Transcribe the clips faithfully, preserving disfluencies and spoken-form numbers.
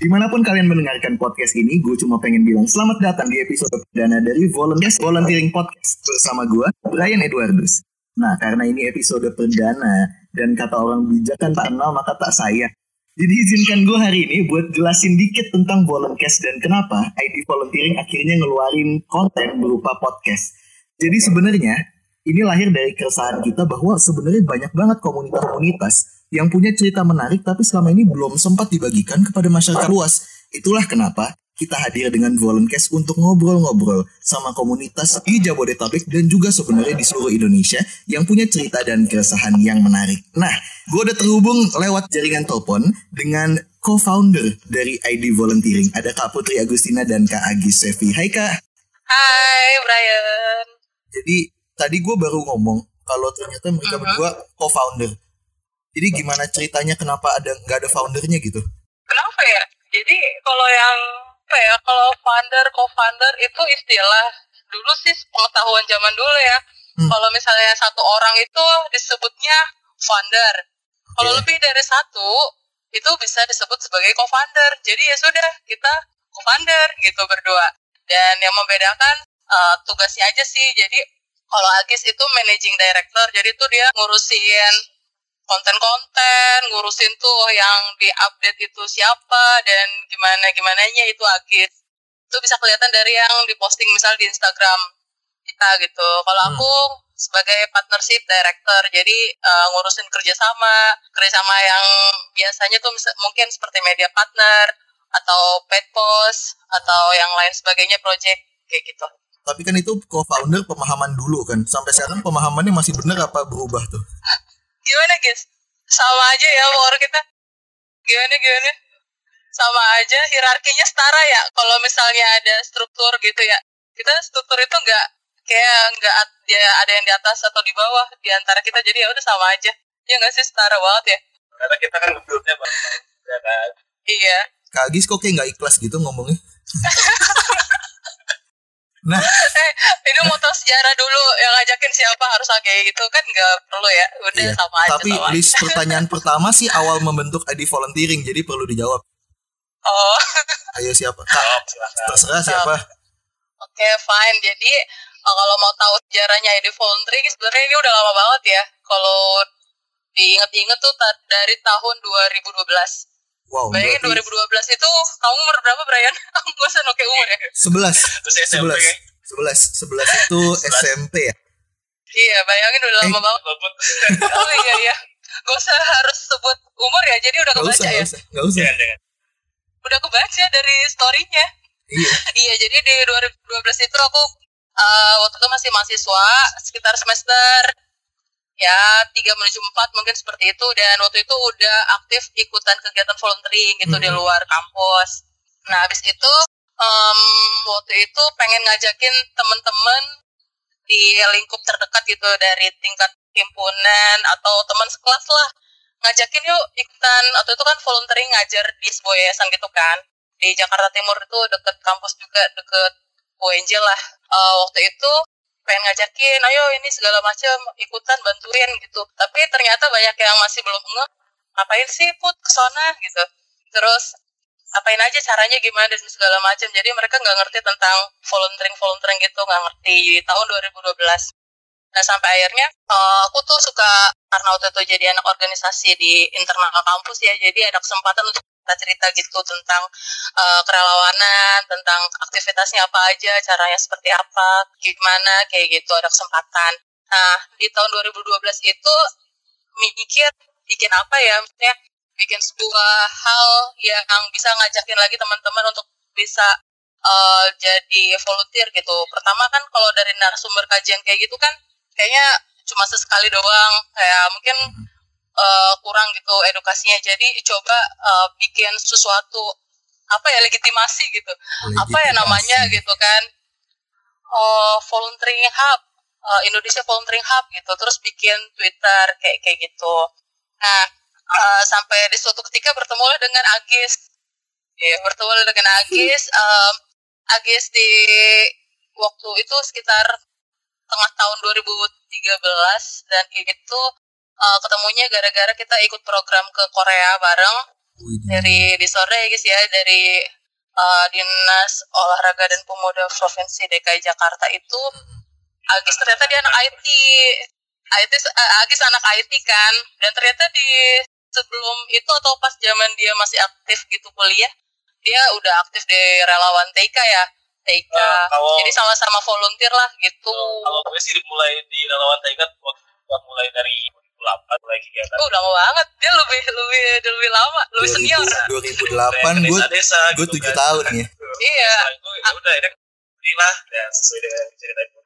Dimanapun kalian mendengarkan podcast ini, gue cuma pengen bilang selamat datang di episode perdana dari Volunteers Volunteering Podcast bersama gue, Ryan Eduardus. Nah, karena ini episode perdana dan kata orang bijakan tak kenal maka tak sayang. Jadi izinkan gue hari ini buat jelasin dikit tentang Volunteers dan kenapa I D Volunteering akhirnya ngeluarin konten berupa podcast. Jadi sebenarnya ini lahir dari keresahan kita bahwa sebenarnya banyak banget komunitas-komunitas yang punya cerita menarik tapi selama ini belum sempat dibagikan kepada masyarakat luas. Itulah kenapa kita hadir dengan Volunteers untuk ngobrol-ngobrol sama komunitas di Jabodetabek dan juga sebenarnya di seluruh Indonesia yang punya cerita dan keresahan yang menarik. Nah, gue udah terhubung lewat jaringan telepon dengan co-founder dari I D Volunteering. Ada Kak Putri Agustina dan Kak Agi Sefi. Hai Kak. Hai Brian. Jadi tadi gue baru ngomong kalau ternyata mereka uh-huh. berdua co-founder. Jadi gimana ceritanya kenapa ada nggak ada foundernya gitu? Kenapa ya? Jadi kalau yang apa ya? Kalau founder, co-founder itu istilah dulu sih pengetahuan zaman dulu ya. Hmm. Kalau misalnya satu orang itu disebutnya founder. Okay. Kalau lebih dari satu itu bisa disebut sebagai co-founder. Jadi ya sudah kita co-founder gitu berdua. Dan yang membedakan uh, tugasnya aja sih. Jadi kalau Agis itu managing director. Jadi tuh dia ngurusin konten-konten, ngurusin tuh yang di-update itu siapa dan gimana-gimananya itu Agis. Itu bisa kelihatan dari yang diposting misal di Instagram kita gitu. Kalau hmm. aku sebagai partnership director, jadi uh, ngurusin kerjasama, kerjasama yang biasanya tuh mis- mungkin seperti media partner, atau paid post, atau yang lain sebagainya project, kayak gitu. Tapi kan itu co-founder pemahaman dulu kan, sampai sekarang pemahamannya masih benar apa berubah tuh? Gimana guys? Sama aja ya war kita. Gimana gimana? Sama aja, hierarkinya setara ya. Kalau misalnya ada struktur gitu ya. Kita struktur itu enggak kayak enggak ya, ada yang di atas atau di bawah di antara kita. Jadi ya udah sama aja. Ya enggak sih setara banget ya. Karena kita kan ngebuildnya bareng. Ya kan? Iya. Kak Agis kok kayak enggak ikhlas gitu ngomongnya. Nah, eh, ini mau tahu sejarah dulu yang ngajakin siapa harus kayak gitu kan nggak perlu ya, udah iya, sama aja. Tapi sama list aja. Pertanyaan pertama sih awal membentuk I D Volunteering, jadi perlu dijawab. Oh. Ayo siapa? Kak, terserah siapa. Oke okay, fine, jadi kalau mau tahu sejarahnya I D Volunteering sebenarnya ini udah lama banget ya. Kalau diinget-inget tuh dari tahun dua ribu dua belas. Wow, bayangin berarti dua ribu dua belas itu kamu umur berapa Brian? Gue sen oke umur ya sebelas sebelas sebelas itu S M P ya? Iya bayangin udah lama eh. banget. Oh iya iya gak usah harus sebut umur ya jadi udah gak kebaca usah, ya? Gak usah gak usah ya, udah kebaca dari story-nya. Iya iya jadi di dua ribu dua belas itu aku uh, waktu itu masih mahasiswa sekitar semester ya, tiga menuju empat mungkin seperti itu. Dan waktu itu udah aktif ikutan kegiatan volunteering gitu mm-hmm. di luar kampus. Nah, habis itu, um, waktu itu pengen ngajakin temen-temen di lingkup terdekat gitu, dari tingkat himpunan atau teman sekelas lah. Ngajakin yuk ikutan, waktu itu kan volunteering ngajar di sebuah yayasan gitu kan. Di Jakarta Timur itu deket kampus juga, deket U N J lah. Uh, waktu itu, pengen ngajakin, ayo ini segala macam ikutan bantuin gitu. Tapi ternyata banyak yang masih belum ngeh, ngapain sih put kesana gitu. Terus apain aja caranya gimana dan segala macam. Jadi mereka nggak ngerti tentang volunteering-volunteering gitu, nggak ngerti di tahun dua ribu dua belas. Nah sampai akhirnya aku tuh suka karena waktu itu jadi anak organisasi di internal kampus ya. Jadi ada kesempatan untuk cerita gitu tentang uh, kerelawanan, tentang aktivitasnya apa aja, caranya seperti apa, gimana, kayak gitu, ada kesempatan. Nah, di tahun dua ribu dua belas itu mikir, bikin apa ya, maksudnya bikin sebuah hal yang bisa ngajakin lagi teman-teman untuk bisa uh, jadi volunteer gitu. Pertama kan kalau dari narasumber kajian kayak gitu kan, kayaknya cuma sesekali doang, kayak mungkin Uh, kurang gitu edukasinya. Jadi coba uh, bikin sesuatu apa ya legitimasi gitu. Legitimasi. Apa ya namanya gitu kan? Uh, volunteering Hub, uh, Indonesia Volunteering Hub gitu. Terus bikin Twitter kayak kayak gitu. Nah, uh, sampai di suatu ketika bertemu dengan Agis. Ya, yeah, bertemu dengan Agis. Um, Agis di waktu itu sekitar tengah tahun dua ribu tiga belas dan itu Uh, ketemunya gara-gara kita ikut program ke Korea bareng. dari Disorda ya guys ya, dari uh, Dinas Olahraga dan Pemuda Provinsi D K I Jakarta itu. Agis ternyata dia anak I T, I T Agis anak I T kan, dan ternyata di sebelum itu atau pas zaman dia masih aktif gitu kuliah, dia udah aktif di Relawan T I K ya, T I K. Nah, kalau, jadi sama-sama volunteer lah gitu. Kalau gue sih dimulai di Relawan T I K waktu mulai dari dua ribu delapan mulai kegiatan. Oh, lama banget. Dia lebih lebih lebih lama, lebih senior. dua ribu delapan gue gue tujuh kan. Tahun ya. Iya. Gue ya udah ini lah dan sesuai dengan cerita itu.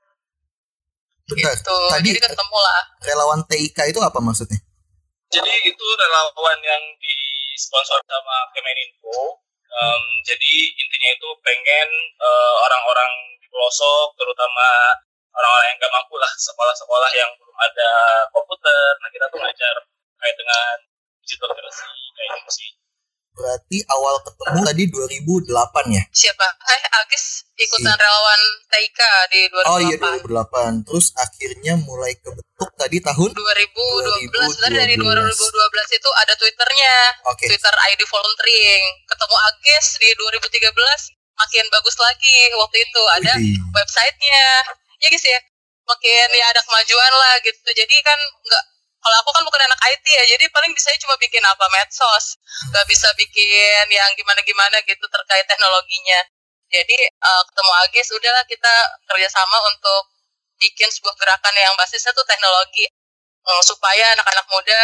Bentar, gitu. Tadi jadi ketemu lah. Relawan T I K itu apa maksudnya? Jadi itu relawan yang disponsor sama Kemeninfo. Um, jadi intinya itu pengen uh, orang-orang di pelosok, terutama orang-orang yang gak mampu lah, sekolah-sekolah yang belum ada komputer. Nah kita tuh ngajar kayak dengan digital literacy kayak gitu sih. Berarti awal ketemu tadi dua ribu delapan ya? Siapa? Eh, Agis ikutan si. Relawan T I K di dua ribu delapan. Oh iya, dua ribu delapan. Terus akhirnya mulai kebentuk tadi tahun? dua ribu dua belas. Sebenarnya dari dua ribu dua belas itu ada Twitternya. Okay. Twitter I D Volunteering. Ketemu Agis di dua ribu tiga belas, makin bagus lagi waktu itu. Ada Wih. websitenya. Ya guys ya, makin ya ada kemajuan lah gitu. Jadi kan nggak. Kalau aku kan bukan anak I T ya, jadi paling bisanya cuma bikin apa, medsos. Gak bisa bikin yang gimana-gimana gitu terkait teknologinya. Jadi uh, ketemu Agis, udahlah kita kerjasama untuk bikin sebuah gerakan yang basisnya tuh teknologi. Um, supaya anak-anak muda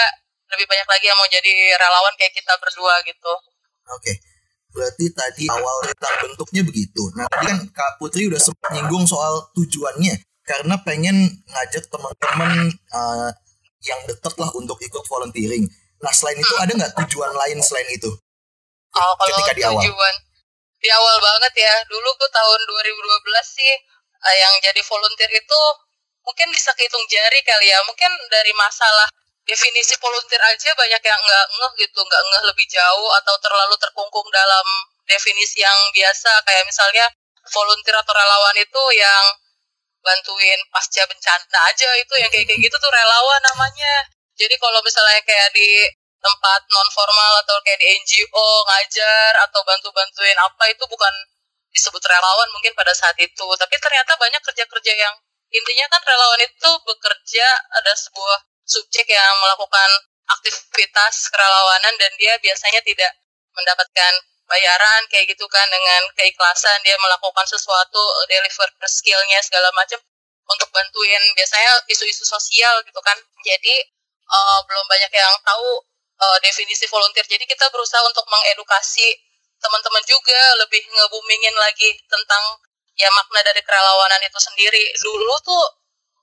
lebih banyak lagi yang mau jadi relawan kayak kita berdua gitu. Oke, berarti tadi awal letak bentuknya begitu. Nah tadi kan Kak Putri udah sempat nyinggung soal tujuannya. Karena pengen ngajak teman-teman... Uh, yang deket lah untuk ikut volunteering. Nah selain itu hmm. ada nggak tujuan lain selain itu? Oh, kalau ketika di awal. Tujuan, di awal banget ya. Dulu tuh tahun dua ribu dua belas sih eh, yang jadi volunteer itu mungkin bisa kehitung jari kali ya. Mungkin dari masalah definisi volunteer aja banyak yang nggak ngeh gitu, nggak ngeh lebih jauh atau terlalu terkungkung dalam definisi yang biasa. Kayak misalnya volunteer atau relawan itu yang bantuin pasca bencana aja itu yang kayak kayak gitu tuh relawan namanya. Jadi kalau misalnya kayak di tempat non formal atau kayak di N G O ngajar atau bantu-bantuin apa itu bukan disebut relawan mungkin pada saat itu. Tapi ternyata banyak kerja-kerja yang intinya kan relawan itu bekerja ada sebuah subjek yang melakukan aktivitas kerelawanan dan dia biasanya tidak mendapatkan bayaran kayak gitu kan, dengan keikhlasan dia melakukan sesuatu, deliver skill-nya segala macam untuk bantuin biasanya isu-isu sosial gitu kan. Jadi uh, belum banyak yang tahu uh, definisi volunteer. Jadi kita berusaha untuk mengedukasi teman-teman juga lebih nge-boomingin lagi tentang ya makna dari kerelawanan itu sendiri. Dulu tuh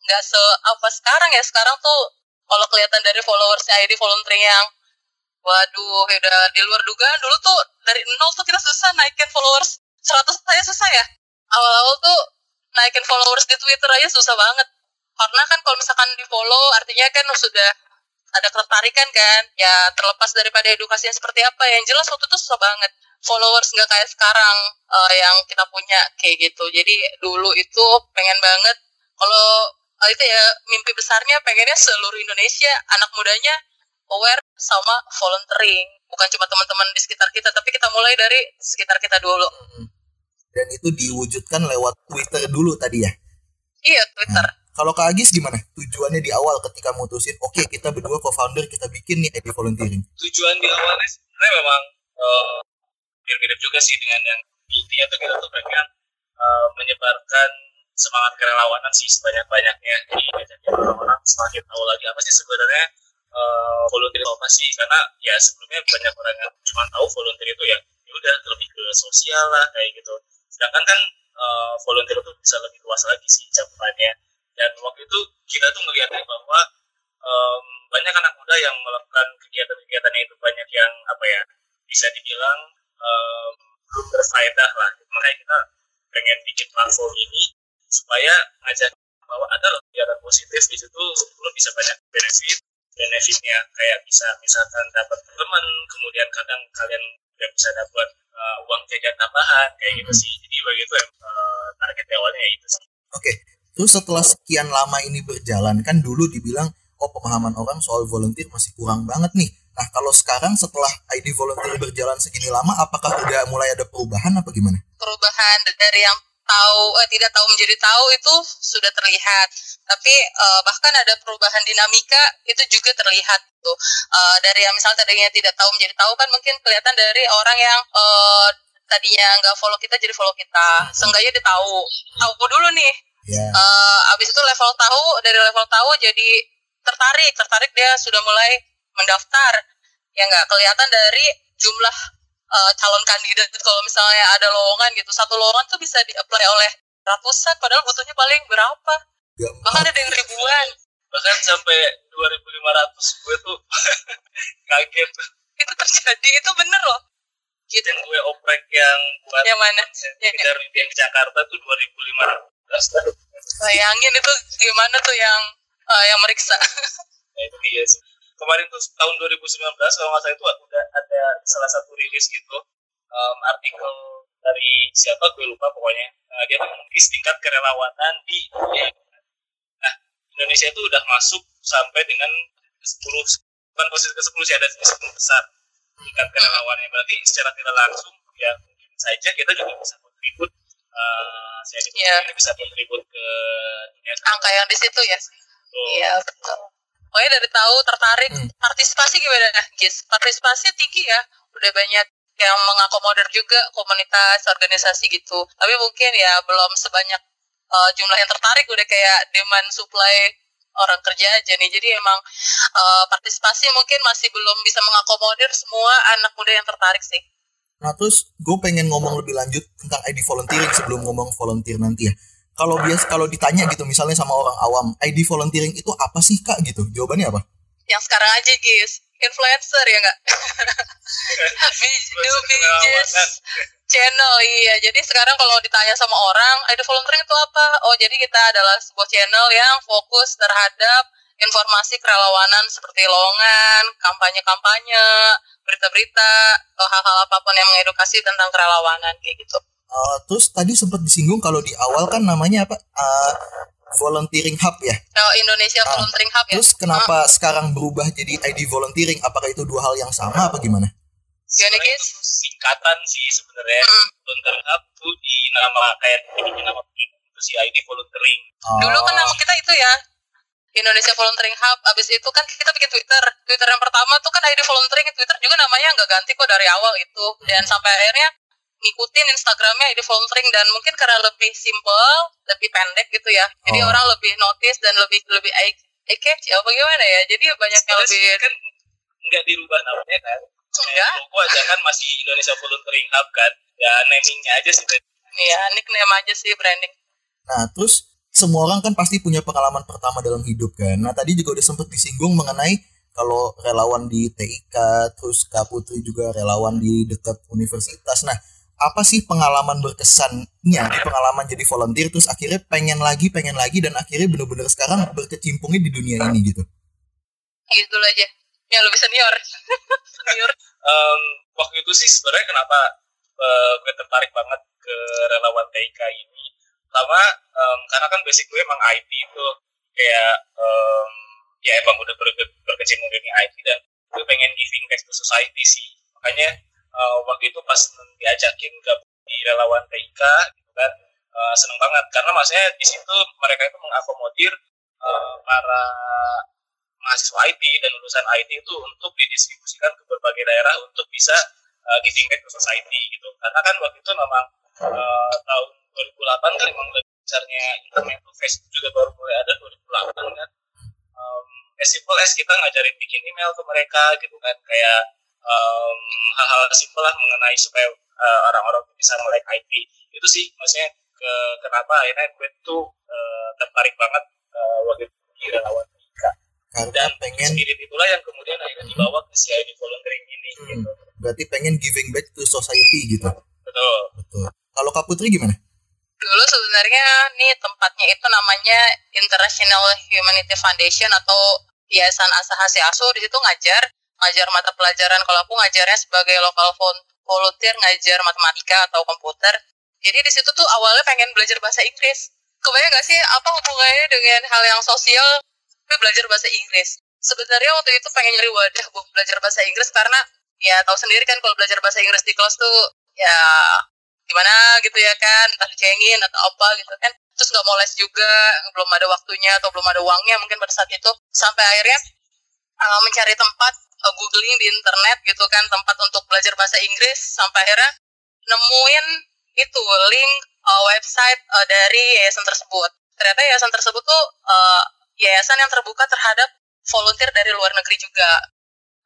nggak se apa sekarang ya, sekarang tuh kalau kelihatan dari followersnya I D volunteering yang waduh, udah di luar dugaan. Dulu tuh dari nol tuh kita susah naikin followers seratus aja susah ya. Awal-awal tuh naikin followers di Twitter aja susah banget. Karena kan kalau misalkan di follow artinya kan sudah ada ketertarikan kan. Ya terlepas daripada edukasinya seperti apa. Yang jelas waktu itu susah banget. Followers nggak kayak sekarang uh, yang kita punya kayak gitu. Jadi dulu itu pengen banget. Kalau uh, itu ya mimpi besarnya pengennya seluruh Indonesia anak mudanya aware sama volunteering, bukan cuma teman-teman di sekitar kita, tapi kita mulai dari sekitar kita dulu. Dan itu diwujudkan lewat Twitter dulu tadi ya? Iya, Twitter. Nah, kalau Kak Agis gimana? Tujuannya di awal ketika mutusin, oke okay, kita berdua co-founder, kita bikin nih I D Volunteering. Tujuan di awalnya sebenarnya memang uh, mirip-mirip juga sih dengan yang intinya tuh kita tuh pengen uh, menyebarkan semangat kerelawanan sih sebanyak-banyaknya di banyak orang-orang semakin tahu lagi apa sih sebenarnya Uh, volunteer itu apa sih, karena ya sebelumnya banyak orang yang cuma tahu volunteer itu yang ya udah lebih ke sosial lah kayak gitu, sedangkan kan uh, volunteer itu bisa lebih luas lagi sih cakupannya. Dan waktu itu kita tuh melihatnya bahwa um, banyak anak muda yang melakukan kegiatan-kegiatannya itu banyak yang apa ya bisa dibilang um, berfaedah lah, makanya kita pengen bikin platform ini supaya ngajak bahwa ada kegiatan positif di situ lo bisa banyak benefit benefitnya, kayak bisa misalkan dapat teman, kemudian kadang kalian udah bisa dapat uh, uang jajan tambahan kayak gitu sih. Jadi bagi itu uh, target awalnya ya itu sih. Oke, terus setelah sekian lama ini berjalan, kan dulu dibilang oh pemahaman orang soal volunteer masih kurang banget nih, Nah, kalau sekarang setelah I D Volunteering berjalan segini lama, apakah udah mulai ada perubahan apa gimana? Perubahan dari yang tahu eh, tidak tahu menjadi tahu itu sudah terlihat. Tapi eh, bahkan ada perubahan dinamika itu juga terlihat tuh. Eh, dari yang misalnya tadinya tidak tahu menjadi tahu kan mungkin kelihatan dari orang yang eh, tadinya nggak follow kita jadi follow kita. Seenggaknya dia tahu. Tahu dulu nih. Yeah. Eh, abis itu level tahu, dari level tahu jadi tertarik. Tertarik dia sudah mulai mendaftar. Ya nggak kelihatan dari jumlah uh, calon kandidat. Kalau misalnya ada lowongan gitu, satu lowongan tuh bisa di-apply oleh ratusan, padahal butuhnya paling berapa, ya, bahkan ada yang ribuan, bahkan sampai dua ribu lima ratus. Gue tuh kaget itu terjadi, itu bener loh gitu. Yang gue oprek yang buat yang mana? Yang ya, dari D K I Jakarta tuh dua ribu lima ratus. Bayangin itu gimana tuh yang uh, yang meriksa. Nah, itu dia sih. Kemarin tuh tahun dua ribu sembilan belas kalau nggak salah itu udah ada salah satu rilis gitu, um, artikel dari siapa gue lupa pokoknya, uh, dia menulis tingkat kerelawanan di dunia. Nah, Indonesia itu udah masuk sampai dengan sepuluh, bukan posisi ke sepuluh sih, ada sepuluh besar tingkat kerelawanannya. Berarti secara tidak langsung ya mungkin saja kita juga bisa kontribut, uh, saya yeah. bisa kontribut ke dunia angka yang di situ ya. Iya so, yeah, betul. Pokoknya dari tahu tertarik, partisipasi gimana nih guys? Partisipasi tinggi ya, udah banyak yang mengakomodir juga komunitas, organisasi gitu. Tapi mungkin ya belum sebanyak uh, jumlah yang tertarik, udah kayak demand supply orang kerja aja nih. Jadi emang uh, partisipasi mungkin masih belum bisa mengakomodir semua anak muda yang tertarik sih. Nah terus gue pengen ngomong lebih lanjut tentang I D Volunteering sebelum ngomong volunteer nanti ya. Kalau bias kalau ditanya gitu misalnya sama orang awam, I D Volunteering itu apa sih Kak gitu? Jawabannya apa? Yang sekarang aja guys, influencer ya nggak? Do business channel, iya. Jadi sekarang kalau ditanya sama orang, I D Volunteering itu apa? Oh jadi kita adalah sebuah channel yang fokus terhadap informasi kerelawanan seperti lowongan, kampanye-kampanye, berita-berita, hal-hal apapun yang mengedukasi tentang kerelawanan kayak gitu. Uh, terus tadi sempat disinggung kalau di awal kan namanya apa, uh, Volunteering Hub ya? Oh, Indonesia uh, Volunteering Hub ya. Terus kenapa uh. sekarang berubah jadi I D Volunteering? Apakah itu dua hal yang sama apa gimana? Sebenarnya itu singkatan sih sebenarnya. Mm. Volunteering Hub tuh di nama kayak di nama itu si I D Volunteering. Uh. Dulu kan nama kita itu ya Indonesia Volunteering Hub. Abis itu kan kita bikin Twitter. Twitter yang pertama tuh kan I D Volunteering. Twitter juga namanya nggak ganti kok dari awal itu. Dan sampai akhirnya ngikutin Instagramnya I D Volunteering, dan mungkin karena lebih simple, lebih pendek gitu ya. Jadi oh. orang lebih notice dan lebih lebih eye catch apa gimana ya. Jadi banyak yang lebih kan enggak dirubah namanya kan. Enggak. Logo aja kan masih Indonesia Volunteering Hub kan. Ya naming-nya aja sih. Iya, nickname aja sih, branding. Nah, terus semua orang kan pasti punya pengalaman pertama dalam hidup kan. Nah, tadi juga udah sempat disinggung mengenai kalau relawan di T I K, terus Kak Putri juga relawan di dekat universitas. Nah, apa sih pengalaman berkesannya, pengalaman jadi volunteer, terus akhirnya pengen lagi, pengen lagi, dan akhirnya benar-benar sekarang berkecimpungnya di dunia ini gitu? Gitu aja, yang lebih senior. Senior. um, waktu itu sih sebenarnya kenapa uh, gue tertarik banget ke relawan T I K ini, pertama um, karena kan basic gue emang I T itu kayak um, ya emang udah ber- berkecimpung di I T, dan gue pengen giving back to society sih, makanya. Uh, waktu itu pas diajakin gabung di relawan T I K gitu kan, uh, seneng banget karena maksudnya di situ mereka itu mengakomodir uh, para mahasiswa I T dan lulusan I T itu untuk didistribusikan ke berbagai daerah untuk bisa uh, giving back to society gitu. Karena kan waktu itu memang uh, tahun dua ribu delapan kan memang besarnya internet, Facebook juga baru mulai ada dua ribu delapan kan. Um, as simple as kita ngajarin bikin email ke mereka gitu kan, kayak Um, hal-hal simpel lah mengenai supaya uh, orang-orang bisa melek I T. Itu sih maksudnya ke, kenapa akhirnya gue tuh uh, tertarik banget uh, waktu di relawan T I K, dan pengen spirit itulah yang kemudian akhirnya dibawa ke si I D Volunteering ini. hmm. Gitu. Berarti pengen giving back to society gitu. Betul. Betul. Kalau Kak Putri gimana? Dulu sebenarnya nih tempatnya itu namanya International Humanity Foundation atau Yayasan Asah Asih Asuh. Di situ ngajar ngajar mata pelajaran, kalau aku ngajarnya sebagai lokal volunteer, ngajar matematika atau komputer. Jadi di situ tuh awalnya pengen belajar bahasa Inggris. Kebayang gak sih apa hubungannya dengan hal yang sosial, tapi belajar bahasa Inggris. sebenarnya waktu itu pengen nyari wadah buat belajar bahasa Inggris, karena ya tahu sendiri kan kalau belajar bahasa Inggris di kelas tuh ya gimana gitu ya kan, entah cengin atau apa gitu kan. Terus nggak mau les juga, belum ada waktunya atau belum ada uangnya mungkin pada saat itu. Sampai akhirnya uh, mencari tempat, uh, googling di internet gitu kan, tempat untuk belajar bahasa Inggris. Sampai akhirnya nemuin itu link uh, website uh, dari yayasan tersebut. Ternyata yayasan tersebut tuh uh, yayasan yang terbuka terhadap volunteer dari luar negeri juga.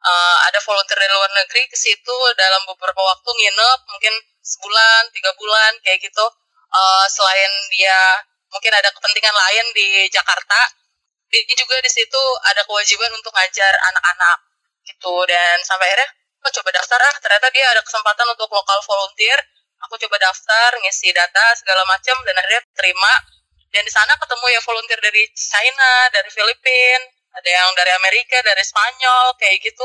Uh, ada volunteer dari luar negeri ke situ dalam beberapa waktu nginep, mungkin sebulan, tiga bulan, kayak gitu. Uh, selain dia mungkin ada kepentingan lain di Jakarta, dia juga di situ ada kewajiban untuk ngajar anak-anak gitu. Dan sampai akhirnya aku coba daftar, ah ternyata dia ada kesempatan untuk lokal volunteer. Aku coba daftar, ngisi data segala macam, dan akhirnya terima. Dan di sana ketemu ya volunteer dari China, dari Filipina, ada yang dari Amerika, dari Spanyol, kayak gitu.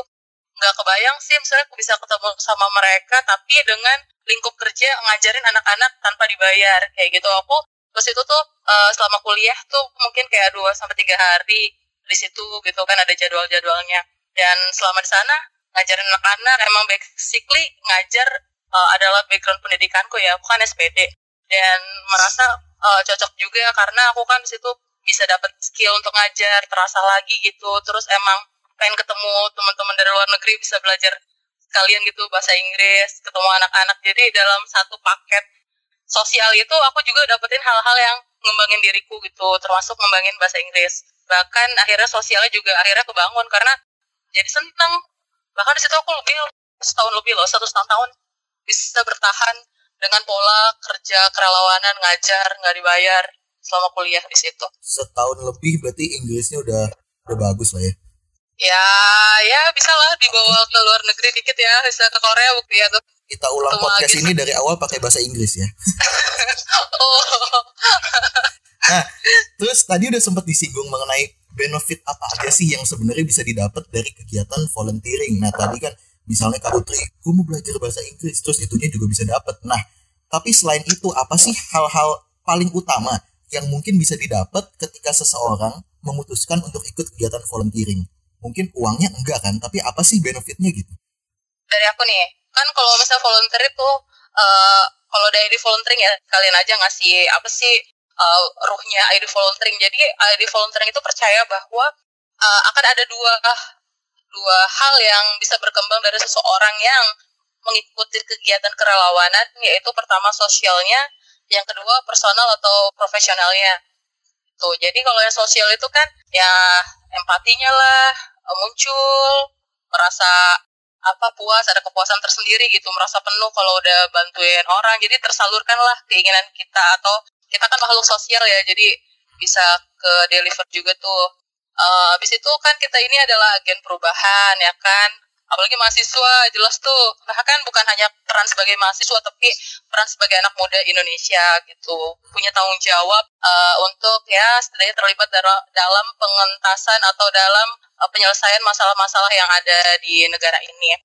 Nggak kebayang sih misalnya aku bisa ketemu sama mereka tapi dengan lingkup kerja ngajarin anak-anak tanpa dibayar kayak gitu. Aku terus itu tuh uh, selama kuliah tuh mungkin kayak dua sampai tiga hari di situ gitu kan, ada jadwal-jadwalnya. Dan selama di sana ngajarin anak-anak, emang basically ngajar uh, adalah background pendidikanku ya, aku kan S P D, dan merasa uh, cocok juga karena aku kan di situ bisa dapat skill untuk ngajar terasa lagi gitu. Terus emang pengen ketemu teman-teman dari luar negeri, bisa belajar sekalian gitu bahasa Inggris, ketemu anak-anak. Jadi dalam satu paket sosial itu aku juga dapetin hal-hal yang ngembangin diriku gitu, termasuk ngembangin bahasa Inggris. Bahkan akhirnya sosialnya juga akhirnya kebangun karena jadi seneng. Bahkan di situ aku lebih setahun lebih loh, satu setengah tahun bisa bertahan dengan pola kerja kerelawanan, ngajar nggak dibayar selama kuliah di situ. Setahun lebih berarti Inggrisnya udah udah bagus lah ya. Ya, ya bisa lah dibawa ke luar negeri dikit ya, bisa ke Korea bukti ya tuh. Kita ulang podcast ini dari awal pakai bahasa Inggris ya. Oh. Nah, terus tadi udah sempat disinggung mengenai benefit apa aja sih yang sebenarnya bisa didapat dari kegiatan volunteering. Nah, tadi kan misalnya Kak Putri, gue mau belajar bahasa Inggris, terus itunya juga bisa dapat. Nah, tapi selain itu apa sih hal-hal paling utama yang mungkin bisa didapat ketika seseorang memutuskan untuk ikut kegiatan volunteering? Mungkin uangnya enggak kan, tapi apa sih benefitnya gitu? Dari aku nih, kan kalau misalnya volunteer itu, uh, kalau dari I D Volunteering ya, kalian aja ngasih apa sih uh, ruhnya I D Volunteering. Jadi I D Volunteering itu percaya bahwa uh, akan ada dua, uh, dua hal yang bisa berkembang dari seseorang yang mengikuti kegiatan kerelawanan, yaitu pertama sosialnya, yang kedua personal atau profesionalnya. Tuh, jadi kalau yang sosial itu kan ya empatinya lah muncul, merasa apa puas, ada kepuasan tersendiri gitu, merasa penuh kalau udah bantuin orang. Jadi tersalurkanlah keinginan kita, atau kita kan makhluk sosial ya, jadi bisa ke deliver juga tuh. Uh, habis itu kan kita ini adalah agen perubahan ya kan, apalagi mahasiswa jelas tuh, bahkan bukan hanya peran sebagai mahasiswa tapi peran sebagai anak muda Indonesia gitu, punya tanggung jawab uh, untuk ya setidaknya terlibat dalam pengentasan atau dalam uh, penyelesaian masalah-masalah yang ada di negara ini.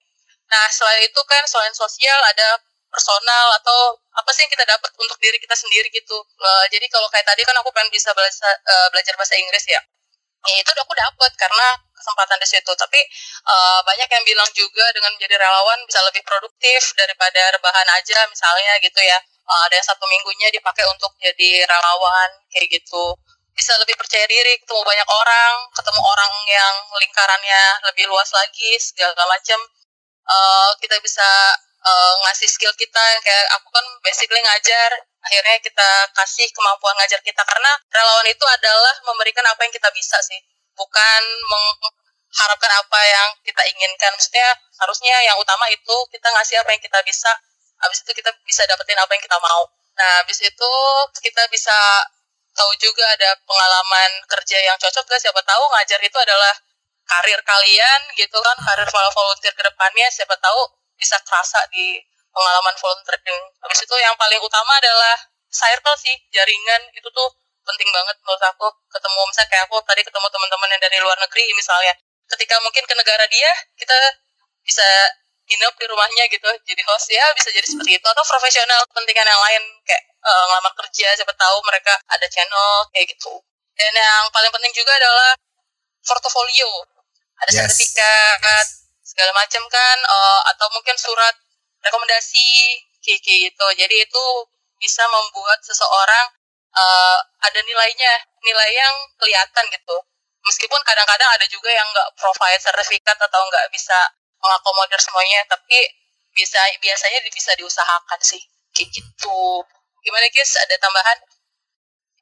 Nah selain itu kan selain sosial ada personal atau apa sih yang kita dapat untuk diri kita sendiri gitu. Uh, jadi kalau kayak tadi kan aku pengen bisa belajar, uh, belajar bahasa Inggris ya. Ya, itu udah aku dapat karena kesempatan di situ. Tapi uh, banyak yang bilang juga dengan menjadi relawan bisa lebih produktif daripada rebahan aja misalnya gitu ya. Uh, ada yang satu minggunya dipakai untuk jadi relawan kayak gitu. Bisa lebih percaya diri, ketemu banyak orang, ketemu orang yang lingkarannya lebih luas lagi segala macam. Uh, kita bisa uh, ngasih skill kita, kayak aku kan basically ngajar. Akhirnya kita kasih kemampuan ngajar kita, karena relawan itu adalah memberikan apa yang kita bisa sih, bukan mengharapkan apa yang kita inginkan. Maksudnya harusnya yang utama itu kita ngasih apa yang kita bisa, habis itu kita bisa dapetin apa yang kita mau. Nah habis itu kita bisa tahu juga ada pengalaman kerja yang cocok gak, siapa tahu ngajar itu adalah karir kalian gitu kan, karir volunteer ke depannya siapa tahu bisa kerasa di pengalaman volunteering. Habis itu yang paling utama adalah circle sih, jaringan itu tuh penting banget menurut aku. Ketemu misalnya kayak aku tadi ketemu teman-teman yang dari luar negeri misalnya, ketika mungkin ke negara dia kita bisa nginep di rumahnya gitu, jadi host ya, bisa jadi seperti itu. Atau profesional, kepentingan yang lain kayak uh, ngelamar kerja, siapa tahu mereka ada channel kayak gitu. Dan yang paling penting juga adalah portofolio. ada yes. sertifikat segala macam kan, uh, atau mungkin surat rekomendasi kayak gitu. Jadi itu bisa membuat seseorang uh, ada nilainya, nilai yang kelihatan gitu. Meskipun kadang-kadang ada juga yang nggak provide sertifikat atau nggak bisa mengakomodir semuanya, tapi bisa biasanya bisa diusahakan sih kayak gitu. Gimana guys, ada tambahan?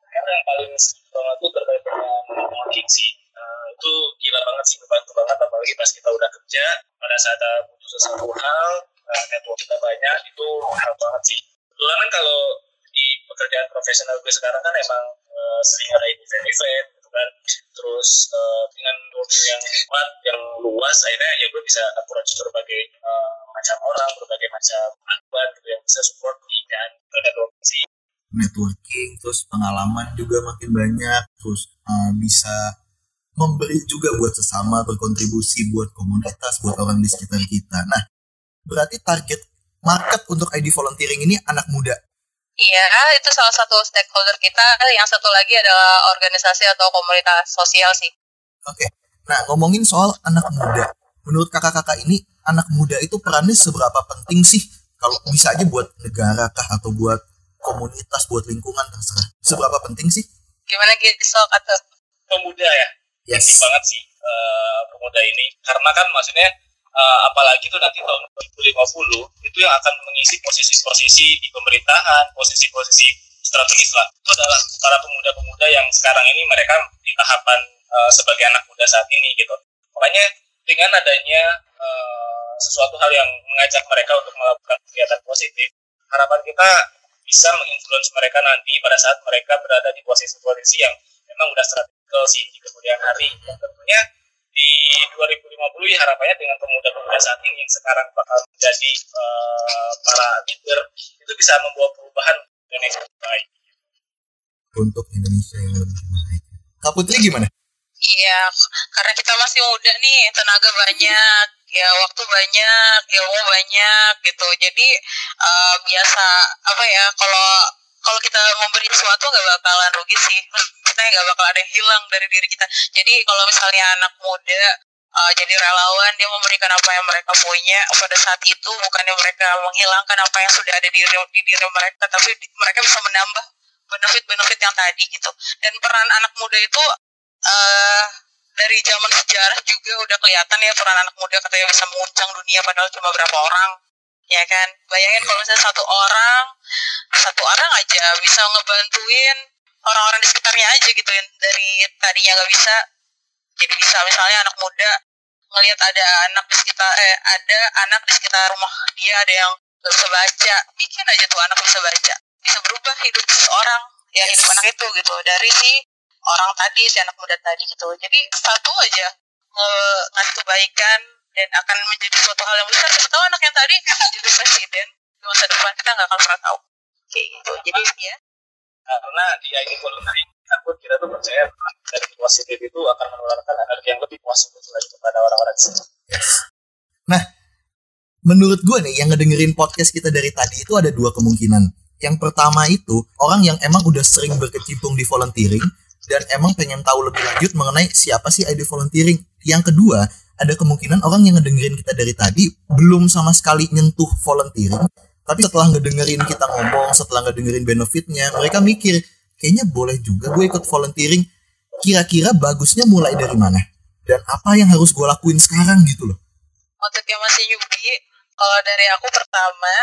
Yang paling banget tuh terkait dengan marketing sih, uh, itu gila banget sih, membantu banget apalagi pas kita udah kerja pada saat butuh sesuatu hal, uh, network kita banyak, itu hal banget sih. Kebetulan kan kalau di pekerjaan profesional gue sekarang kan emang uh, sering ada event-event gitu kan, terus uh, dengan domain yang kuat, yang luas, akhirnya ya gue bisa approach berbagai uh, macam orang, berbagai macam akbar gitu yang bisa support di dan network sih. Networking, terus pengalaman juga makin banyak, terus uh, bisa memberi juga buat sesama, berkontribusi buat komunitas, buat orang di sekitar kita. Nah, berarti target market untuk I D Volunteering ini anak muda. Iya, itu salah satu stakeholder kita. Yang satu lagi adalah organisasi atau komunitas sosial sih. Oke, okay. Nah ngomongin soal anak muda, menurut kakak-kakak ini anak muda itu perannya seberapa penting sih? Kalau bisa aja buat negara kah atau buat komunitas, buat lingkungan, terserah. Seberapa penting sih? Gimana gitu atau pemuda ya? Yes. Penting banget sih uh, pemuda ini, karena kan maksudnya uh, apalagi tuh nanti tahun dua ribu lima puluh itu yang akan mengisi posisi-posisi di pemerintahan, posisi-posisi strategis lah. Itu adalah para pemuda-pemuda yang sekarang ini mereka di tahapan uh, sebagai anak muda saat ini gitu. Makanya dengan adanya uh, sesuatu hal yang mengajak mereka untuk melakukan kegiatan positif, harapan kita bisa menginfluence mereka nanti pada saat mereka berada di posisi-posisi yang memang udah strategikal sih di kemudian hari. Dan tentunya di dua ribu lima puluh ya harapannya dengan pemuda-pemuda saat ini yang sekarang bakal menjadi uh, para leader itu bisa membawa perubahan untuk Indonesia yang baik. Untuk Indonesia yang lebih baik. Kak Putri gimana? Iya, karena kita masih muda nih, tenaga banyak, ya waktu banyak, ilmu banyak gitu. Jadi uh, biasa apa ya, kalau kalau kita memberi sesuatu nggak bakalan rugi sih. Kita nggak bakal ada yang hilang dari diri kita. Jadi kalau misalnya anak muda uh, jadi relawan, dia memberikan apa yang mereka punya pada saat itu, bukannya mereka menghilangkan apa yang sudah ada di diri, di diri mereka, tapi mereka bisa menambah benefit-benefit yang tadi gitu. Dan peran anak muda itu Uh, dari zaman sejarah juga udah kelihatan ya, peran anak muda katanya bisa menguncang dunia padahal cuma berapa orang, ya kan? Bayangin kalau misalnya satu orang satu orang aja bisa ngebantuin orang-orang di sekitarnya aja gitu, yang dari tadinya nggak bisa jadi bisa. Misalnya anak muda ngelihat ada anak di sekitar eh ada anak di sekitar rumah dia ada yang nggak bisa baca, bikin aja tuh anak bisa baca, bisa berubah hidup seseorang ya, hidup anak itu gitu, dari si orang tadi, si anak muda tadi gitu. Jadi satu aja nge- ngasih kebaikan dan akan menjadi suatu hal yang besar. Siapa tahu anak yang tadi jadi presiden di masa depan, kita nggak akan pernah tahu kayak gitu. Jadi ya karena di I D Volunteering aku kira tuh percaya dari positif itu akan menularkan energi yang lebih positif lagi kepada orang-orang di sini. Nah menurut gue nih, yang ngedengerin podcast kita dari tadi itu ada dua kemungkinan. Yang pertama itu orang yang emang udah sering berkecimpung di volunteering dan emang pengen tahu lebih lanjut mengenai siapa sih I D Volunteering. Yang kedua, ada kemungkinan orang yang ngedengerin kita dari tadi belum sama sekali nyentuh volunteering, tapi setelah ngedengerin kita ngomong, setelah ngedengerin benefitnya, mereka mikir, kayaknya boleh juga gue ikut volunteering. Kira-kira bagusnya mulai dari mana? Dan apa yang harus gue lakuin sekarang gitu loh. Untuk yang masih newbie, kalau dari aku pertama,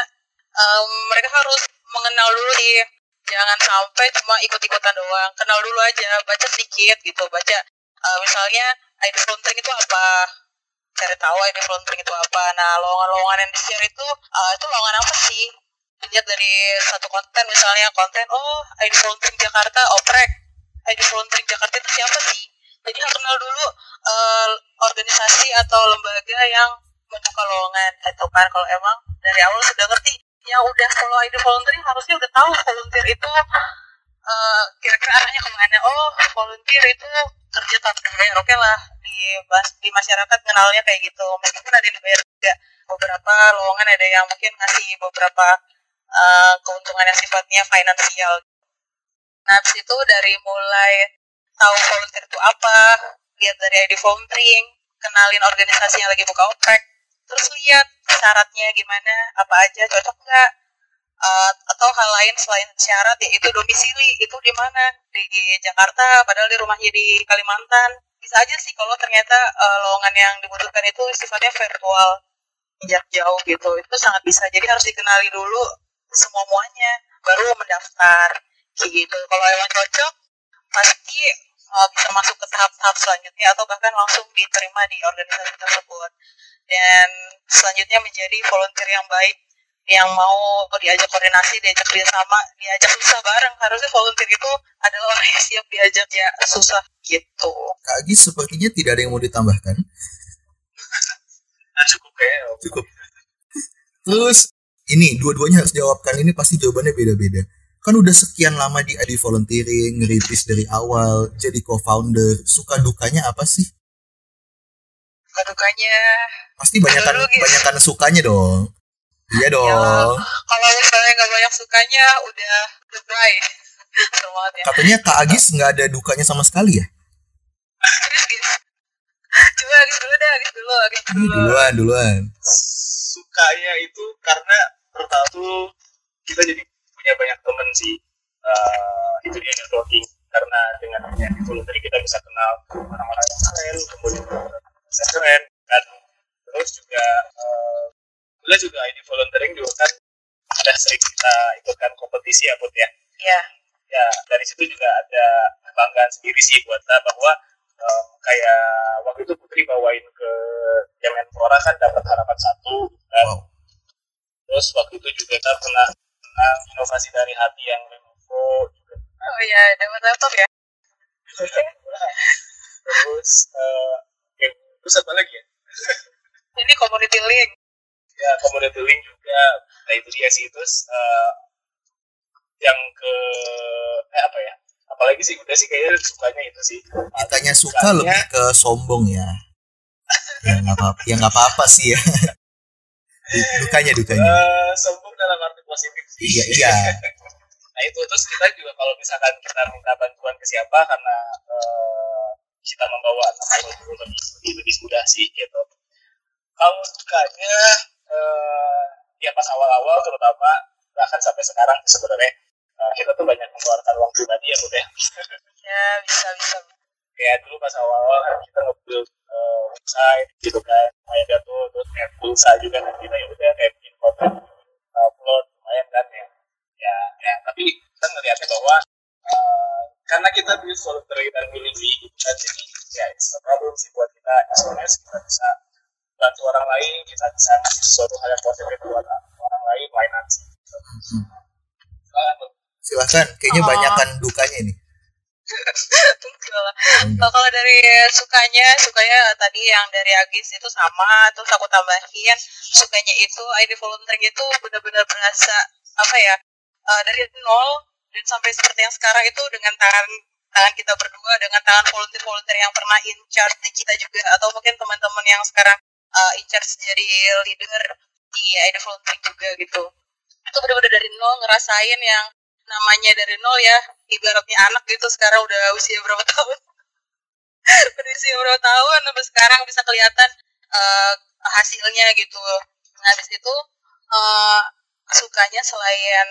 um, mereka harus mengenal dulu ya. Jangan sampai cuma ikut-ikutan doang. Kenal dulu aja, baca sedikit gitu. Baca uh, misalnya I D Volunteering itu apa? Cari tahu I D Volunteering itu apa. Nah, lowongan-lowongan yang di-share itu, uh, itu lowongan apa sih? Lihat dari satu konten, misalnya konten, oh I D Volunteering Jakarta, oprek. I D Volunteering Jakarta itu siapa sih? Jadi harus kenal dulu uh, organisasi atau lembaga yang membuka lowongan. Itu kan kalau emang dari awal sudah ngerti. Yang udah follow I D Volunteering harusnya udah tahu volunteer itu uh, kira-kira arahnya kemana. Oh, volunteer itu kerja tanpa dibayar, oke okay lah di, di masyarakat kenalnya kayak gitu. Meskipun ada yang dibayar juga, beberapa lowongan ada yang mungkin ngasih beberapa uh, keuntungan yang sifatnya finansial. Nah, habis itu dari mulai tahu volunteer itu apa, lihat dari I D Volunteering, kenalin organisasi yang lagi buka oprek, terus lihat syaratnya gimana, apa aja, cocok nggak, uh, atau hal lain selain syarat, yaitu domisili, itu di mana, di Jakarta, padahal di rumahnya di Kalimantan, bisa aja sih kalau ternyata uh, lowongan yang dibutuhkan itu sifatnya virtual, jarak jauh gitu, itu sangat bisa, jadi harus dikenali dulu semua-muanya, baru mendaftar, gitu. Kalau emang cocok, pasti uh, bisa masuk ke tahap-tahap selanjutnya, atau bahkan langsung diterima di organisasi tersebut. Dan selanjutnya menjadi volunteer yang baik, yang mau diajak koordinasi, diajak kerjasama, diajak susah bareng. Harusnya volunteer itu adalah orang yang siap diajak ya susah gitu. Kak Agi, sepertinya tidak ada yang mau ditambahkan. Nah, cukup ya. Cukup. Terus ini dua-duanya harus jawabkan, ini pasti jawabannya beda-beda. Kan udah sekian lama di I D Volunteering, ngerintis dari awal, jadi co-founder. Suka dukanya apa sih? Suka dukanya pasti banyakan banyakan sukanya dong. Iya dong. Ya, kalau misalnya nggak banyak sukanya, udah goodbye. Seru banget ya. Katanya Kak Agis nggak ada dukanya sama sekali ya? Terus Agis, coba Agis dulu deh, Agis dulu, Agis dulu. Duluan, duluan. Sukanya itu karena pertama kita jadi punya banyak teman sih. Uh, itu dia networking. Karena dengan hanya itu tadi kita bisa kenal orang-orang yang keren, kemudian orang-orang keren, dan terus juga. Uh, Dulu juga I D Volunteering juga kan ada sering kita ikutkan kompetisi ya Put ya. Iya. Ya, dari situ juga ada kebanggaan sendiri sih buat kita bahwa um, kayak waktu itu Putri bawain ke Jaman Flora kan dapat harapan satu kan. Wow. Terus waktu itu juga kita pernah uh, inovasi dari hati yang Kemeninfo juga. Oh iya, dapat laptop ya. Terus uh, ya, terus apa lagi ya? Ini community link. Ya, community link juga, nah itu dia sih, terus uh, yang ke, eh apa ya, apalagi sih, udah sih kayaknya sukanya itu sih. Ditanya suka sukanya, lebih ke sombong ya, ya nggak apa-apa, ya nggak apa-apa sih ya, dukanya, dukanya. Uh, sombong dalam arti positif sih. Iya, iya. Nah itu, terus kita juga kalau misalkan kita minta bantuan ke siapa, karena uh, kita membawa anak-anak itu lebih, lebih mudah sih gitu. Kalau sukanya, uh, ya pas awal-awal terutama, bahkan sampai sekarang sebenarnya uh, kita tuh banyak mengeluarkan uang pribadi ya, Bu ya. Ya bisa bisa. Kayak dulu pas awal-awal kan kita nge-build uh, website gitu kan, lumayan kan tuh, terus kayak pulsa juga kan kita ya udah kayak bikin konten, upload lumayan kan ya. Ya, ya tapi kita ngeliatnya bahwa uh, karena kita build volunteer dan miliki, kita jadi ya it's a problem sih buat kita, sebenarnya kita bisa bantu orang lain, kita bisa ngasih sesuatu hal yang positif buat orang lain, why not? Hmm. Silahkan. Silahkan, kayaknya oh. Banyakan dukanya ini. Nah, kalau dari sukanya, sukanya tadi yang dari Agis itu sama, terus aku tambahin, sukanya itu I D Volunteering itu benar-benar berasa, apa ya, uh, dari nol, dan sampai seperti yang sekarang itu dengan tangan tangan kita berdua, dengan tangan volunteer-volunteer yang pernah in charge di kita juga, atau mungkin teman-teman yang sekarang Uh, in charge jadi leader di I D Volunteering juga gitu. Itu benar-benar dari nol ngerasain yang namanya dari nol ya, ibaratnya anak gitu sekarang udah usia berapa tahun? Udah usia berapa tahun sampai sekarang bisa kelihatan uh, hasilnya gitu. Nah, habis itu uh, sukanya selain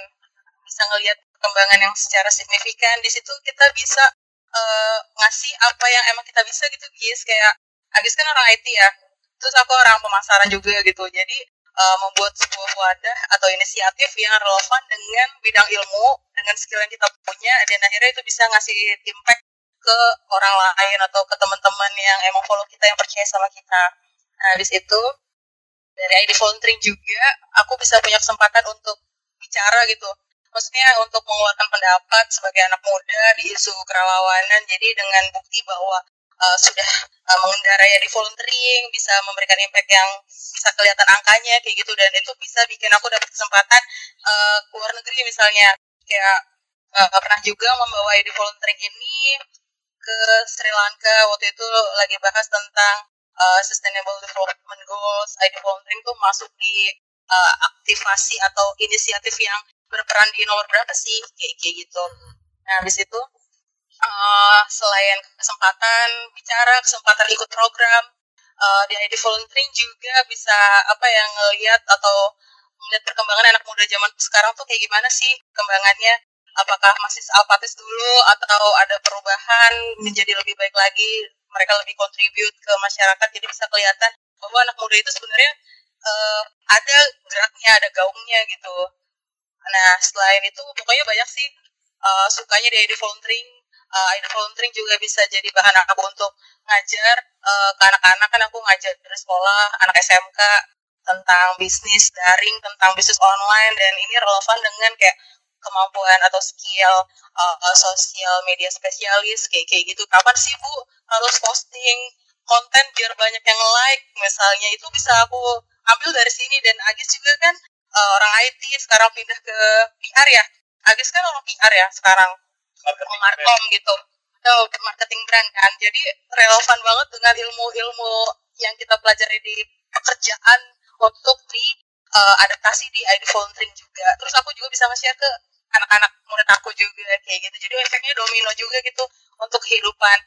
bisa ngelihat perkembangan yang secara signifikan, di situ kita bisa uh, ngasih apa yang emang kita bisa gitu, guys. Kayak Agis kan orang I T ya. Terus aku orang pemasaran juga gitu, jadi uh, membuat sebuah wadah atau inisiatif yang relevan dengan bidang ilmu, dengan skill yang kita punya, dan akhirnya itu bisa ngasih impact ke orang lain atau ke teman-teman yang emang follow kita, yang percaya sama kita. Nah, habis itu dari I D Volunteering juga aku bisa punya kesempatan untuk bicara gitu, maksudnya untuk mengeluarkan pendapat sebagai anak muda di isu kerelawanan, jadi dengan bukti bahwa Uh, sudah uh, mengendarai di volunteering, bisa memberikan impact yang bisa kelihatan angkanya kayak gitu, dan itu bisa bikin aku dapat kesempatan uh, ke luar negeri misalnya, kayak uh, pernah juga membawa di volunteering ini ke Sri Lanka. Waktu itu lagi bahas tentang uh, Sustainable Development Goals, I D Volunteering tuh masuk di uh, aktivasi atau inisiatif yang berperan di nomor berapa sih, kayak, kayak gitu. Nah, habis itu Uh, selain kesempatan bicara, kesempatan ikut program, uh, di I D Volunteering juga bisa apa yang ngelihat atau melihat perkembangan anak muda zaman sekarang tuh kayak gimana sih perkembangannya, apakah masih apatis dulu atau ada perubahan menjadi lebih baik lagi, mereka lebih kontribute ke masyarakat, jadi bisa kelihatan bahwa anak muda itu sebenarnya uh, ada geraknya, ada gaungnya gitu. Nah selain itu pokoknya banyak sih uh, sukanya di I D Volunteering. Uh, I D Volunteering juga bisa jadi bahan aku untuk ngajar uh, ke anak-anak, kan aku ngajar di sekolah, anak S M K tentang bisnis daring, tentang bisnis online, dan ini relevan dengan kayak kemampuan atau skill uh, sosial media spesialis, kayak kayak gitu. Kapan sih Bu harus posting konten biar banyak yang like misalnya, itu bisa aku ambil dari sini. Dan Agis juga kan uh, orang I T sekarang pindah ke P R ya, Agis kan orang P R ya sekarang, marketing markom gitu, atau no, marketing brand kan, jadi relevan banget dengan ilmu-ilmu yang kita pelajari di pekerjaan untuk di uh, adaptasi di I D Volunteering juga. Terus aku juga bisa nge-share ke anak-anak murid aku juga kayak gitu, jadi efeknya domino juga gitu untuk kehidupan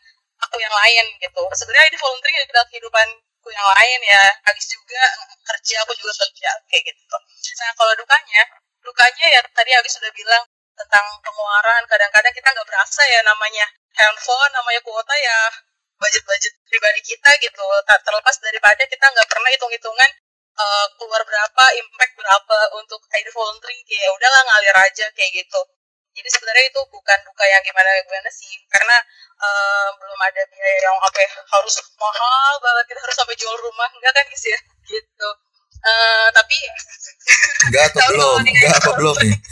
aku yang lain gitu. Sebenarnya I D Volunteering ya dalam kehidupanku yang lain ya, habis juga kerja aku juga kerja kayak gitu. Nah kalau dukanya, dukanya ya tadi Agis sudah bilang tentang pengeluaran, kadang-kadang kita nggak berasa ya, namanya handphone, namanya kuota ya budget-budget pribadi kita gitu, terlepas daripada kita nggak pernah hitung-hitungan uh, keluar berapa, impact berapa untuk I D Volunteering, kayak udahlah ngalir aja kayak gitu. Jadi sebenarnya itu bukan duka yang gimana-gimana sih, karena uh, belum ada biaya yang apa ya, harus mahal banget, kita harus sampai jual rumah, enggak kan guys ya, gitu. Uh, tapi enggak atau belum, enggak apa belum nih?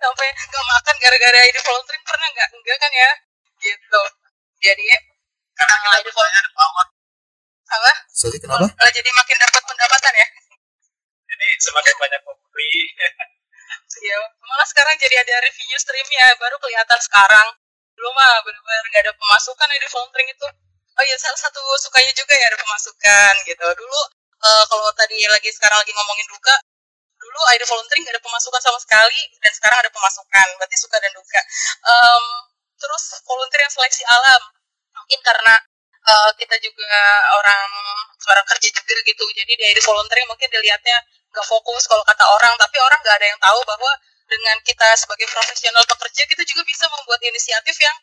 Sampai nggak makan gara-gara I D Volunteering pernah nggak? Enggak kan ya? Gitu. Jadi karena kita I D Volunteering awal. Apa? Sorry, kenapa? Kalau jadi makin dapat pendapatan ya. Jadi semakin banyak pembeli. Iya. Malah sekarang jadi ada review streamnya, baru kelihatan sekarang. Dulu mah benar-benar nggak ada pemasukan I D Volunteering itu. Oh iya, salah satu sukanya juga ya ada pemasukan gitu. Dulu uh, kalau tadi lagi sekarang lagi ngomongin duka. Dulu I D Volunteering gak ada pemasukan sama sekali, dan sekarang ada pemasukan, berarti suka dan duka. Um, terus volunteer yang seleksi alam, mungkin karena uh, kita juga orang orang kerja juga gitu, jadi di I D Volunteering mungkin dilihatnya gak fokus kalau kata orang, tapi orang gak ada yang tahu bahwa dengan kita sebagai profesional pekerja, kita juga bisa membuat inisiatif yang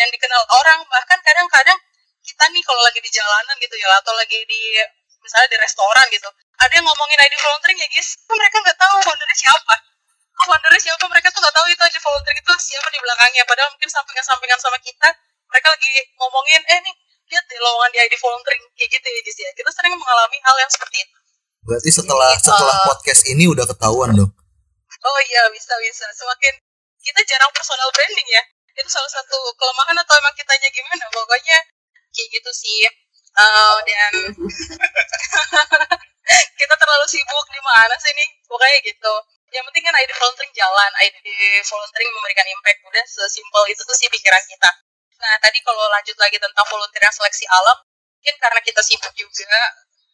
yang dikenal orang. Bahkan kadang-kadang kita nih kalau lagi di jalanan gitu ya, atau lagi di misalnya di restoran gitu, ada yang ngomongin I D Volunteering ya guys, mereka nggak tahu foundernya siapa, foundernya siapa, mereka tuh nggak tahu itu I D Volunteering itu siapa di belakangnya, padahal mungkin sampingan-sampingan sama kita, mereka lagi ngomongin, eh nih, lihat deh lowongan di I D Volunteering, kayak gitu ya guys ya, kita sering mengalami hal yang seperti itu. Berarti setelah jadi, setelah uh, podcast ini udah ketahuan dong? Oh iya, bisa-bisa, semakin kita jarang personal branding ya, itu salah satu kelemahan atau emang kitanya gimana, pokoknya kayak gitu sih. Uh, dan kita terlalu sibuk di mana sih nih, pokoknya gitu. Yang penting kan I D Volunteering jalan, I D Volunteering memberikan impact, udah sesimpel itu tuh sih pikiran kita. Nah tadi kalau lanjut lagi tentang volunteer yang seleksi alam, mungkin karena kita sibuk juga,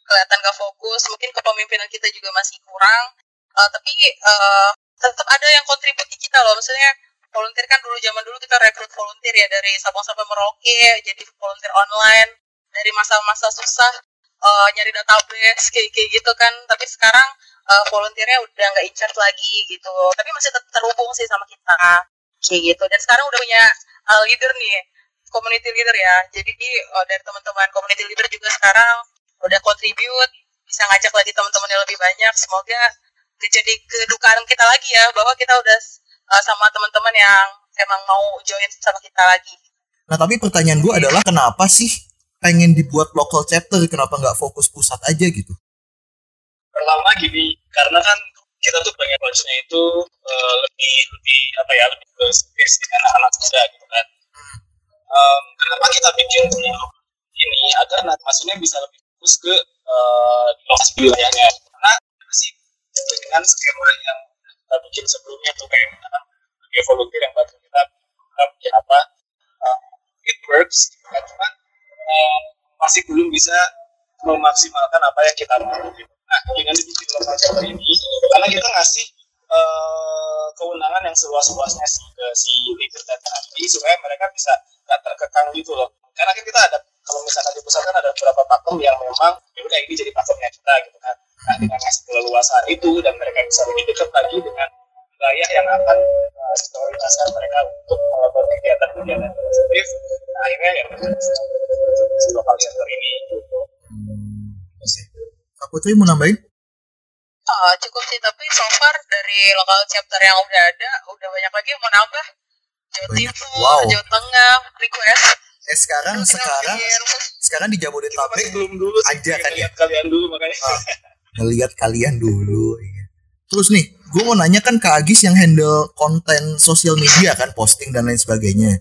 kelihatan gak fokus, mungkin kepemimpinan kita juga masih kurang, uh, tapi uh, tetap ada yang kontribusi kita loh. Maksudnya volunteer kan dulu zaman dulu kita rekrut volunteer ya, dari Sabang sampai Merauke, jadi volunteer online, dari masa-masa susah Uh, nyari database kayak gitu kan, tapi sekarang uh, volunteernya udah nggak in charge lagi gitu, tapi masih tetap terhubung sih sama kita kayak gitu. Dan sekarang udah punya uh, leader nih, community leader ya, jadi uh, dari teman-teman community leader juga sekarang udah contribute, bisa ngajak lagi teman-teman yang lebih banyak. Semoga jadi kedukaan kita lagi ya, bahwa kita udah uh, sama teman-teman yang emang mau join sama kita lagi. Nah tapi pertanyaan gue adalah, kenapa sih pengen dibuat local chapter, kenapa nggak fokus pusat aja gitu? Pertama gini, karena kan kita tuh pengen approach-nya itu uh, lebih lebih apa ya, lebih ke space dengan anak-anak muda gitu kan. Um, kenapa kita bikin ini agar maksudnya bisa lebih fokus ke uh, lokasi wilayahnya, karena masih dengan skema yang kita bikin sebelumnya tuh kayak kayak volunteer yang baru kita bikin apa uh, it works, kan gitu, cuman Eh, masih belum bisa memaksimalkan apa yang kita mau. Nah, dengan dibikin local chapter ini, karena kita ngasih eh, kewenangan yang seluas-luasnya si, si leader dan ahli, supaya mereka bisa gak terkekang gitu loh. Karena kita ada kalau misalkan di pusat kan ada beberapa platform yang memang ya udah ini jadi platformnya kita gitu kan. Nah, dengan ngasih keleluasaan itu dan mereka bisa lebih dekat lagi dengan wilayah yang akan uh, prioritaskan mereka untuk melakukan kegiatan-kegiatan positif. Nah, akhirnya ya si lokal center ini gitu. Kak Putri mau nambahin? Oh, cukup sih, tapi so far dari lokal chapter yang udah ada, udah banyak lagi yang mau nambah. Jawa Timur, wow. Jawa Tengah, request. Eh sekarang, Lalu sekarang, sekarang di Jabodetabek aja kan ya. Lihat kalian dulu makanya. Ngelihat ah, kalian dulu. Terus nih, gue mau nanya kan Kak Agis yang handle konten sosial media kan, posting dan lain sebagainya.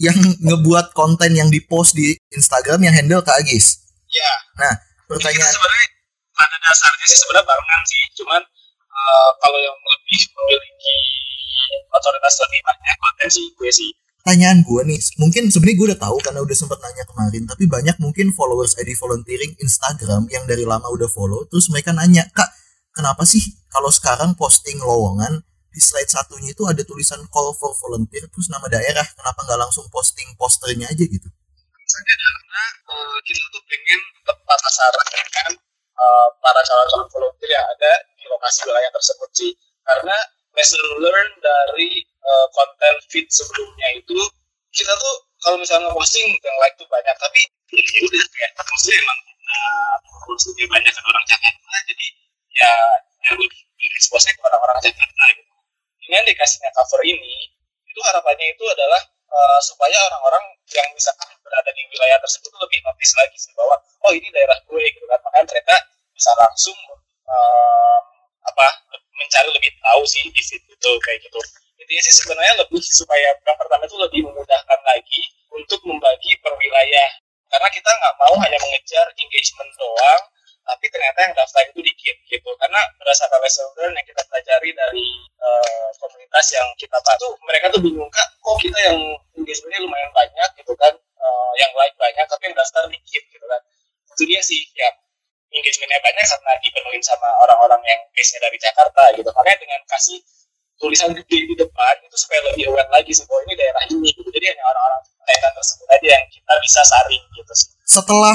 Yang ngebuat konten yang dipost di Instagram yang handle Kak Agis. Iya. Nah, pertanyaan sebenarnya pada dasarnya sih sebenarnya barengan sih, cuman uh, kalau yang lebih memiliki otoritas lebih banyak konten sih gue sih. Tanyaan gue nih, mungkin sebenarnya gue udah tahu karena udah sempat nanya kemarin, tapi banyak mungkin followers I D Volunteering Instagram yang dari lama udah follow, terus mereka nanya, Kak, kenapa sih kalau sekarang posting lowongan di slide satunya itu ada tulisan call for volunteer terus nama daerah, kenapa nggak langsung posting posternya aja gitu? Karena uh, kita tuh pengen tepat sasaran dengan uh, para calon-calon volunteer yang ada di lokasi wilayah tersebut sih. Karena lesson learn dari uh, konten feed sebelumnya itu, kita tuh kalau misalnya nge-posting yang like tuh banyak, tapi ya udah kayak maksudnya emang postingnya banyak kan orang Jakarta, jadi ya yang lebih eksposnya ke orang-orang Jakarta gitu. Dengan dikasihnya cover ini, itu harapannya itu adalah Uh, supaya orang-orang yang misalkan berada di wilayah tersebut lebih notice lagi sih bahwa oh ini daerah gue gitu kan, makanya mereka bisa langsung uh, apa mencari lebih tahu sih di situ kayak gitu. Intinya sih sebenarnya lebih supaya yang pertama itu lebih memudahkan lagi untuk membagi per wilayah, karena kita nggak mau hanya mengejar engagement doang tapi ternyata yang daftar itu dikit gitu, karena berdasarkan lesson learn yang kita pelajari dari uh, komunitas yang kita bantu, mereka tuh bingung kak, kok kita yang engagementnya lumayan banyak gitu kan, uh, yang like banyak tapi yang daftar dikit gitu kan. Itu dia sih ya, engagementnya banyak karena dipenuhin sama orang-orang yang base-nya dari Jakarta gitu, makanya dengan kasih tulisan gede di depan itu supaya lebih aware lagi sih bahwa ini daerah ini gitu, jadi hanya orang-orang daerah tersebut aja yang kita bisa saring gitu sih. Setelah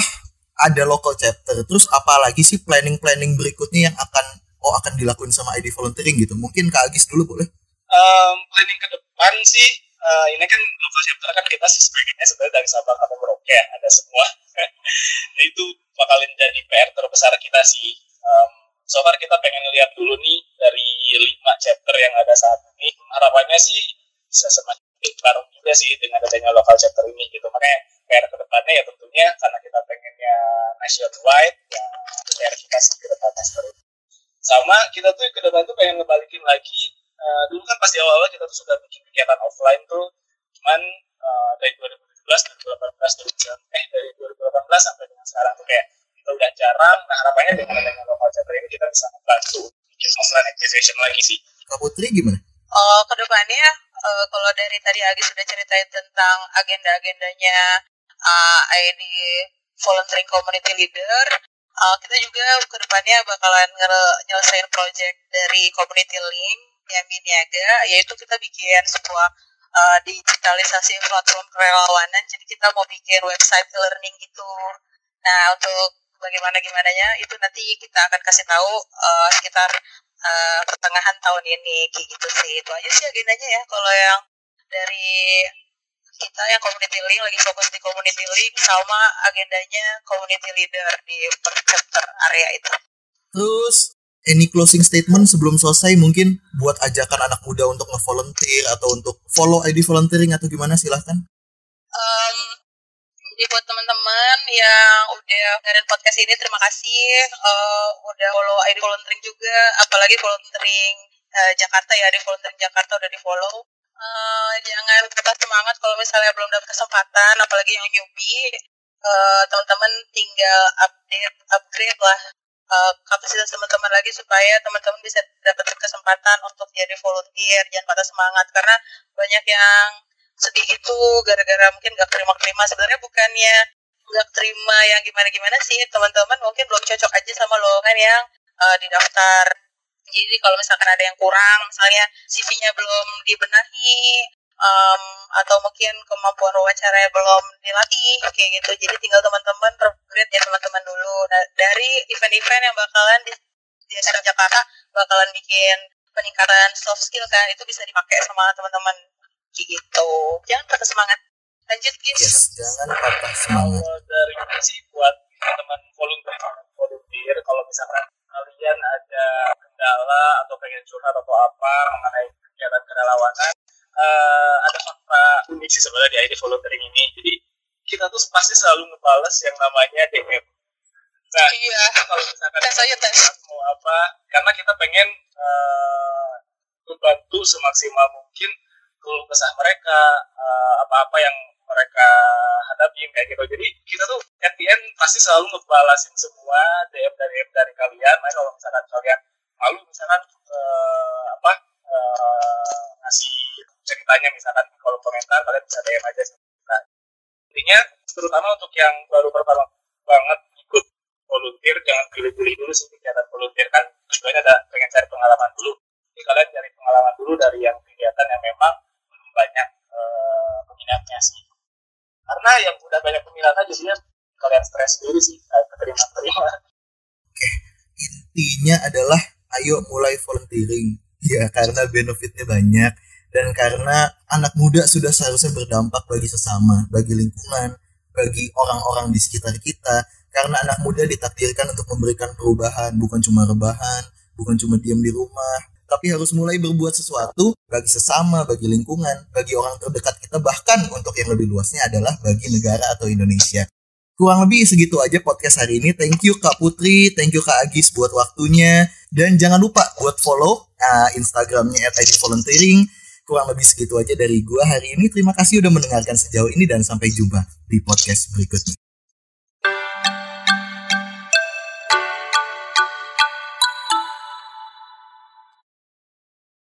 ada local chapter, terus apalagi sih planning-planning berikutnya yang akan oh akan dilakuin sama I D Volunteering gitu? Mungkin Kak Agis dulu boleh? Um, planning ke depan sih, uh, ini kan local chapter kan kita sih sebenarnya sebenarnya dari Sabang sampai Merauke ya, ada semua. Itu bakal jadi P R terbesar kita sih. Um, so far kita pengen lihat dulu nih dari lima chapter yang ada saat ini, harapannya sih bisa semakin baru juga sih dengan adanya local chapter ini gitu. Makanya P R ke depannya ya tentunya karena kita pengennya nationwide ya P R kita sendiri chapter ini. Sama kita tuh ke depan tuh pengen ngebalikin lagi, uh, dulu kan pasti awal-awal kita tuh sudah bikin kegiatan offline tuh, cuman uh, dari dua ribu tujuh belas, dua ribu delapan belas, dua ribu sembilan belas, eh dari dua ribu delapan belas sampai dengan sekarang tuh kayak kita udah jarang. Nah harapannya dengan adanya local chapter ini kita bisa membantu bikin offline activation lagi sih. Kak Putri gimana? Uh, ke depannya Uh, kalau dari tadi Agi sudah ceritain tentang agenda-agendanya uh, I D Volunteering Community Leader, uh, kita juga ke depannya bakalan nyelesain project dari Community Link yang Miniaga, yaitu kita bikin sebuah uh, digitalisasi platform kerelawanan. Jadi kita mau bikin website learning gitu. Nah untuk bagaimana-gimananya itu nanti kita akan kasih tahu uh, sekitar Uh, pertengahan tahun ini kayak gitu sih. Itu aja sih agendanya ya. Kalau yang dari kita yang community link lagi fokus di community link sama agendanya community leader di per chapter area itu. Terus any closing statement sebelum selesai mungkin buat ajakan anak muda untuk nge-volunteer atau untuk follow I D Volunteering atau gimana, silahkan. Um, Jadi buat teman-teman yang udah dengerin podcast ini, terima kasih. Uh, udah follow I D Volunteering juga, apalagi Volunteering uh, Jakarta ya, I D Volunteering Jakarta udah di-follow. Uh, jangan patah semangat kalau misalnya belum dapat kesempatan, apalagi yang newbie. Uh, teman-teman tinggal update, upgrade lah uh, kapasitas teman-teman lagi supaya teman-teman bisa dapat kesempatan untuk jadi volunteer. Jangan patah semangat, karena banyak yang sedih itu gara-gara mungkin gak terima-terima. Sebenarnya bukannya gak terima yang gimana-gimana sih, teman-teman mungkin belum cocok aja sama lowongan yang uh, didaftar. Jadi kalau misalkan ada yang kurang, misalnya C V-nya belum dibenahi, um, atau mungkin kemampuan wawancaranya belum dilatih kayak gitu. Jadi tinggal teman-teman terupgrade ya teman-teman dulu. Nah, dari event-event yang bakalan di Yayasan Jakarta bakalan bikin peningkatan soft skill kan, itu bisa dipakai sama teman-teman gitu. Jangan patah semangat. Lanjut gitu. Yes, jangan patah semangat. Dari sih buat teman-teman volunteer, volunteer kalau misalkan kalian ada kendala atau pengen curhat atau apa mengenai kegiatan kerelawanan, uh, ada fakta unik sih sebenarnya di I D Volunteering ini. Jadi kita tuh pasti selalu ngebales yang namanya D M. Nah, iya. Kalau misalkan tes aja tes mau apa, karena kita pengen uh, membantu semaksimal mungkin keluh kesah mereka, uh, apa-apa yang mereka hadapi kayak gitu. Jadi kita tuh at the end pasti selalu ngebalasin semua D M dari dari kalian. Nah, kalau misalkan kalian lalu misalkan uh, apa uh, ngasih ceritanya misalkan di kolom komentar, kalian bisa D M aja sih. Nah, intinya terutama untuk yang baru pertama banget ikut volunteer, jangan pilih-pilih dulu sih kegiatan volunteer kan. Tujuannya ada pengen cari pengalaman dulu. Jadi kalian cari pengalaman dulu dari yang kegiatan yang memang belum banyak uh, peminatnya sih. Karena yang udah banyak peminatnya jadinya kalian stres sendiri sih, terima-terima. Oke, intinya adalah ayo mulai volunteering. Ya, karena benefitnya banyak. Dan karena anak muda sudah seharusnya berdampak bagi sesama, bagi lingkungan, bagi orang-orang di sekitar kita. Karena anak muda ditakdirkan untuk memberikan perubahan, bukan cuma rebahan, bukan cuma diam di rumah. Tapi harus mulai berbuat sesuatu bagi sesama, bagi lingkungan, bagi orang terdekat kita, bahkan untuk yang lebih luasnya adalah bagi negara atau Indonesia. Kurang lebih segitu aja podcast hari ini. Thank you Kak Putri, thank you Kak Agis buat waktunya. Dan jangan lupa buat follow uh, Instagramnya at I D Volunteering. Kurang lebih segitu aja dari gua hari ini. Terima kasih udah mendengarkan sejauh ini dan sampai jumpa di podcast berikutnya.